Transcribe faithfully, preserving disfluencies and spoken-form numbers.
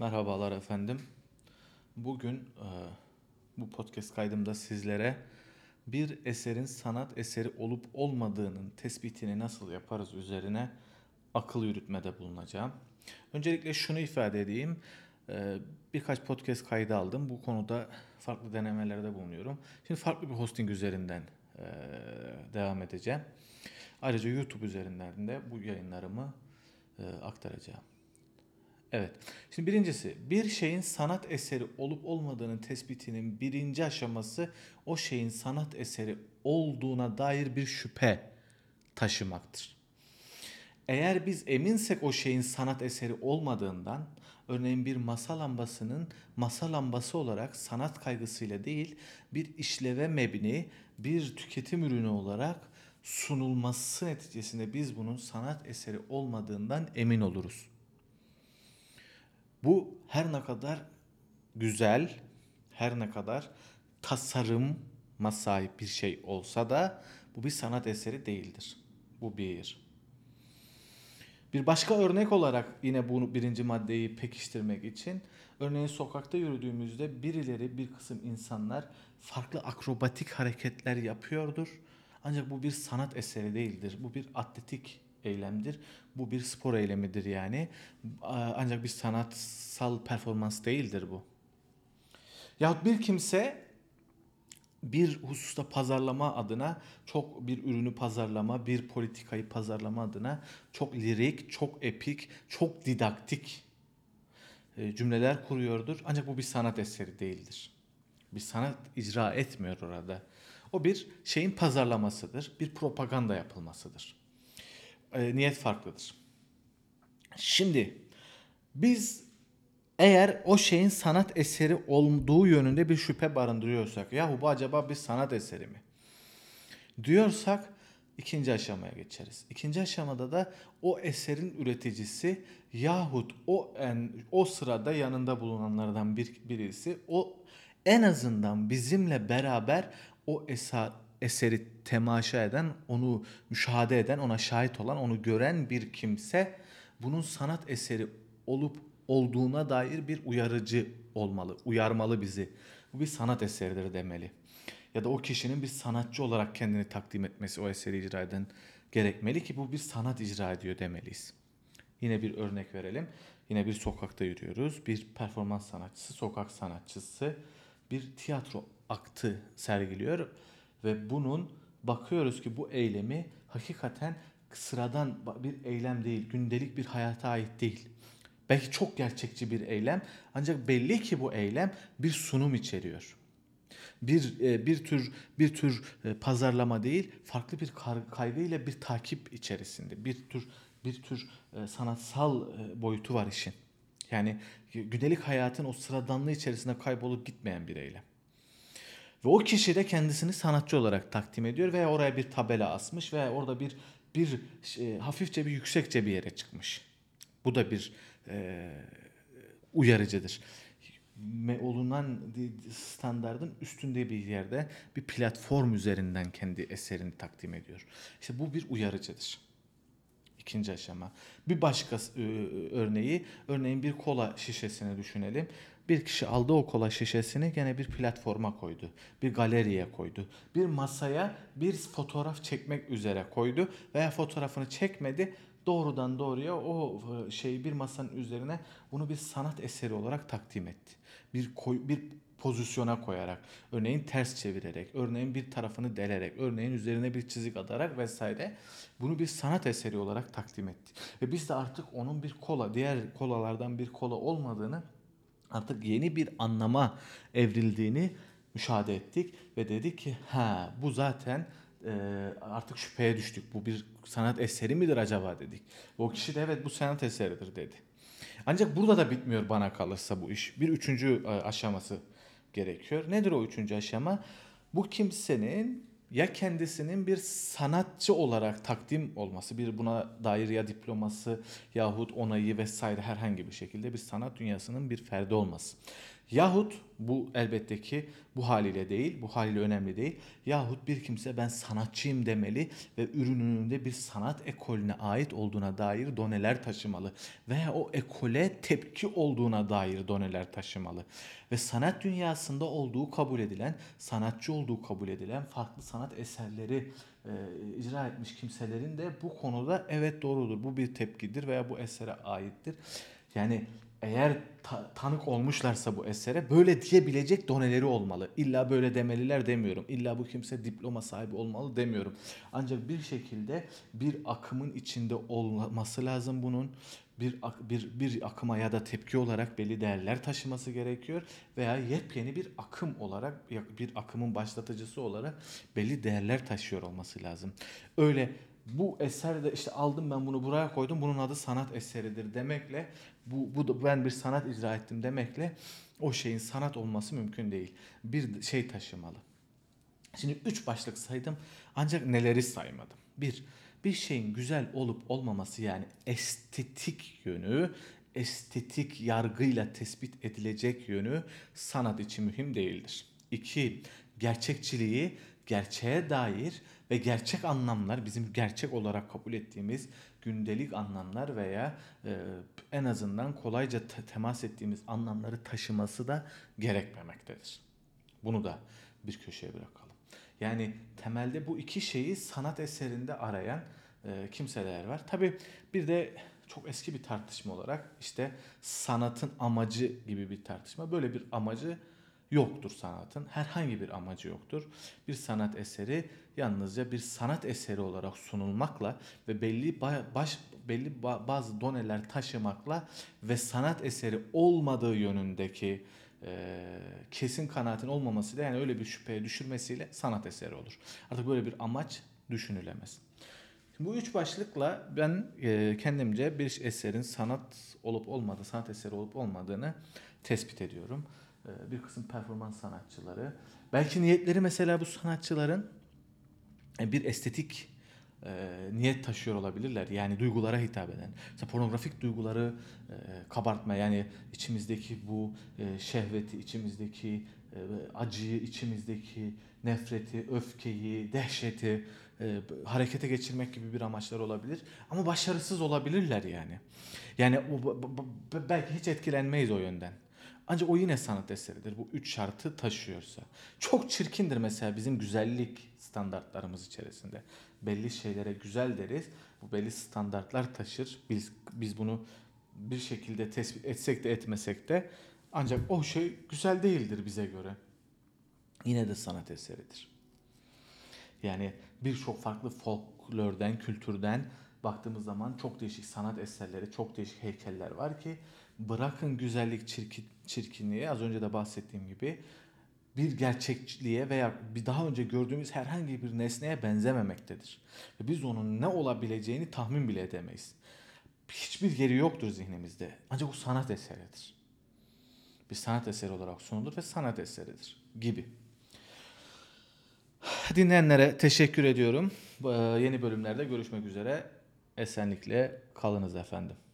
Merhabalar efendim. Bugün e, bu podcast kaydımda sizlere bir eserin sanat eseri olup olmadığının tespitini nasıl yaparız üzerine akıl yürütmede bulunacağım. Öncelikle şunu ifade edeyim. E, birkaç podcast kaydı aldım. Bu konuda farklı denemelerde bulunuyorum. Şimdi farklı bir hosting üzerinden e, devam edeceğim. Ayrıca YouTube üzerinden de bu yayınlarımı e, aktaracağım. Evet. Şimdi birincisi, bir şeyin sanat eseri olup olmadığının tespitinin birinci aşaması o şeyin sanat eseri olduğuna dair bir şüphe taşımaktır. Eğer biz eminsek o şeyin sanat eseri olmadığından, örneğin bir masa lambasının masa lambası olarak sanat kaygısıyla değil, bir işleve mebni, bir tüketim ürünü olarak sunulması neticesinde biz bunun sanat eseri olmadığından emin oluruz. Bu her ne kadar güzel, her ne kadar tasarıma sahip bir şey olsa da bu bir sanat eseri değildir. Bu bir. Bir başka örnek olarak yine bunu birinci maddeyi pekiştirmek için, örneğin sokakta yürüdüğümüzde birileri, bir kısım insanlar farklı akrobatik hareketler yapıyordur. Ancak bu bir sanat eseri değildir. Bu bir atletik eylemdir. Bu bir spor eylemidir yani. Ancak bir sanatsal performans değildir bu. Yahut bir kimse bir hususta pazarlama adına çok bir ürünü pazarlama, bir politikayı pazarlama adına çok lirik, çok epik, çok didaktik cümleler kuruyordur. Ancak bu bir sanat eseri değildir. Bir sanat icra etmiyor orada. O bir şeyin pazarlamasıdır, bir propaganda yapılmasıdır. Niyet farklıdır. Şimdi biz eğer o şeyin sanat eseri olduğu yönünde bir şüphe barındırıyorsak, yahu bu acaba bir sanat eseri mi diyorsak, ikinci aşamaya geçeriz. İkinci aşamada da o eserin üreticisi yahut o en, o sırada yanında bulunanlardan bir, birisi o en azından bizimle beraber o eser eseri temaşa eden, onu müşahede eden, ona şahit olan, onu gören bir kimse bunun sanat eseri olup olduğuna dair bir uyarıcı olmalı, uyarmalı bizi. Bu bir sanat eseridir demeli. Ya da o kişinin bir sanatçı olarak kendini takdim etmesi o eseri icra eden gerekmeli ki bu bir sanat icra ediyor demeliyiz. Yine bir örnek verelim. Yine bir sokakta yürüyoruz. Bir performans sanatçısı, sokak sanatçısı bir tiyatro aktı sergiliyor. Ve bunun bakıyoruz ki bu eylemi hakikaten sıradan bir eylem değil, gündelik bir hayata ait değil. Belki çok gerçekçi bir eylem, ancak belli ki bu eylem bir sunum içeriyor. Bir bir tür bir tür pazarlama değil, farklı bir kaygıyla bir takip içerisinde. Bir tür bir tür sanatsal boyutu var işin. Yani gündelik hayatın o sıradanlığı içerisinde kaybolup gitmeyen bir eylem. Ve o kişi de kendisini sanatçı olarak takdim ediyor veya oraya bir tabela asmış veya orada bir bir şey, hafifçe bir yüksekçe bir yere çıkmış. Bu da bir e, uyarıcıdır. Olunan standardın üstünde bir yerde bir platform üzerinden kendi eserini takdim ediyor. İşte bu bir uyarıcıdır. İkinci aşama. Bir başka e, örneği, örneğin bir kola şişesini düşünelim. Bir kişi aldı o kola şişesini, gene bir platforma koydu, bir galeriye koydu, bir masaya bir fotoğraf çekmek üzere koydu veya fotoğrafını çekmedi, doğrudan doğruya o şeyi bir masanın üzerine bunu bir sanat eseri olarak takdim etti. Bir koy, bir pozisyona koyarak, örneğin ters çevirerek, örneğin bir tarafını delerek, örneğin üzerine bir çizik atarak vesaire bunu bir sanat eseri olarak takdim etti. Ve biz de artık onun bir kola, diğer kolalardan bir kola olmadığını, artık yeni bir anlama evrildiğini müşahede ettik ve dedik ki ha bu zaten e, artık şüpheye düştük. Bu bir sanat eseri midir acaba dedik. O kişi de evet bu sanat eseridir dedi. Ancak burada da bitmiyor bana kalırsa bu iş. Bir üçüncü aşaması gerekiyor. Nedir o üçüncü aşama? Bu kimsenin ya kendisinin bir sanatçı olarak takdim olması, bir buna dair ya diploması yahut onayı vesaire herhangi bir şekilde bir sanat dünyasının bir ferdi olması. Yahut bu elbette ki bu haliyle değil, bu haliyle önemli değil. Yahut bir kimse ben sanatçıyım demeli ve ürününün de bir sanat ekolüne ait olduğuna dair doneler taşımalı. Veya o ekole tepki olduğuna dair doneler taşımalı. Ve sanat dünyasında olduğu kabul edilen, sanatçı olduğu kabul edilen farklı sanat eserleri e, icra etmiş kimselerin de bu konuda evet doğrudur. Bu bir tepkidir veya bu esere aittir. Yani eğer ta- tanık olmuşlarsa bu esere böyle diyebilecek doneleri olmalı. İlla böyle demeliler demiyorum. İlla bu kimse diploma sahibi olmalı demiyorum. Ancak bir şekilde bir akımın içinde olması lazım bunun. Bir, bir, bir akıma ya da tepki olarak belli değerler taşıması gerekiyor. Veya yepyeni bir akım olarak, bir akımın başlatıcısı olarak belli değerler taşıyor olması lazım. Öyle bu eser de işte aldım ben bunu buraya koydum bunun adı sanat eseridir demekle bu, bu da ben bir sanat icra ettim demekle o şeyin sanat olması mümkün değil. Bir şey taşımalı. Şimdi üç başlık saydım ancak neleri saymadım. Bir, bir şeyin güzel olup olmaması yani estetik yönü, estetik yargıyla tespit edilecek yönü sanat için mühim değildir. İki, gerçekçiliği, gerçeğe dair ve gerçek anlamlar bizim gerçek olarak kabul ettiğimiz gündelik anlamlar veya e, en azından kolayca te- temas ettiğimiz anlamları taşıması da gerekmemektedir. Bunu da bir köşeye bırakalım. Yani temelde bu iki şeyi sanat eserinde arayan e, kimseler var. Tabii bir de çok eski bir tartışma olarak işte sanatın amacı gibi bir tartışma. Böyle bir amacı yoktur sanatın. Herhangi bir amacı yoktur. Bir sanat eseri yalnızca bir sanat eseri olarak sunulmakla ve belli baş belli bazı doneler taşımakla ve sanat eseri olmadığı yönündeki e, kesin kanaatin olmamasıyla yani öyle bir şüpheye düşürmesiyle sanat eseri olur. Artık böyle bir amaç düşünülemez. Şimdi bu üç başlıkla ben e, kendimce bir eserin sanat olup olmadığı, sanat eseri olup olmadığını tespit ediyorum. Bir kısım performans sanatçıları. Belki niyetleri mesela bu sanatçıların bir estetik e, niyet taşıyor olabilirler. Yani duygulara hitap eden. Mesela pornografik duyguları e, kabartma. Yani içimizdeki bu e, şehveti, içimizdeki e, acıyı, içimizdeki nefreti, öfkeyi, dehşeti e, harekete geçirmek gibi bir amaçları olabilir. Ama başarısız olabilirler yani. Yani o, belki hiç etkilenmeyiz o yönden. Ancak o yine sanat eseridir. Bu üç şartı taşıyorsa. Çok çirkindir mesela bizim güzellik standartlarımız içerisinde. Belli şeylere güzel deriz. Bu belli standartlar taşır. Biz, biz bunu bir şekilde tespit etsek de etmesek de ancak o şey güzel değildir bize göre. Yine de sanat eseridir. Yani birçok farklı folklörden, kültürden baktığımız zaman çok değişik sanat eserleri, çok değişik heykeller var ki bırakın güzellik çirkin, çirkinliğe az önce de bahsettiğim gibi bir gerçekçiliğe veya bir daha önce gördüğümüz herhangi bir nesneye benzememektedir. Ve biz onun ne olabileceğini tahmin bile edemeyiz. Hiçbir yeri yoktur zihnimizde. Ancak o sanat eseridir. Bir sanat eseri olarak sunulur ve sanat eseridir gibi. Dinleyenlere teşekkür ediyorum. Ee, yeni bölümlerde görüşmek üzere. Esenlikle kalınız efendim.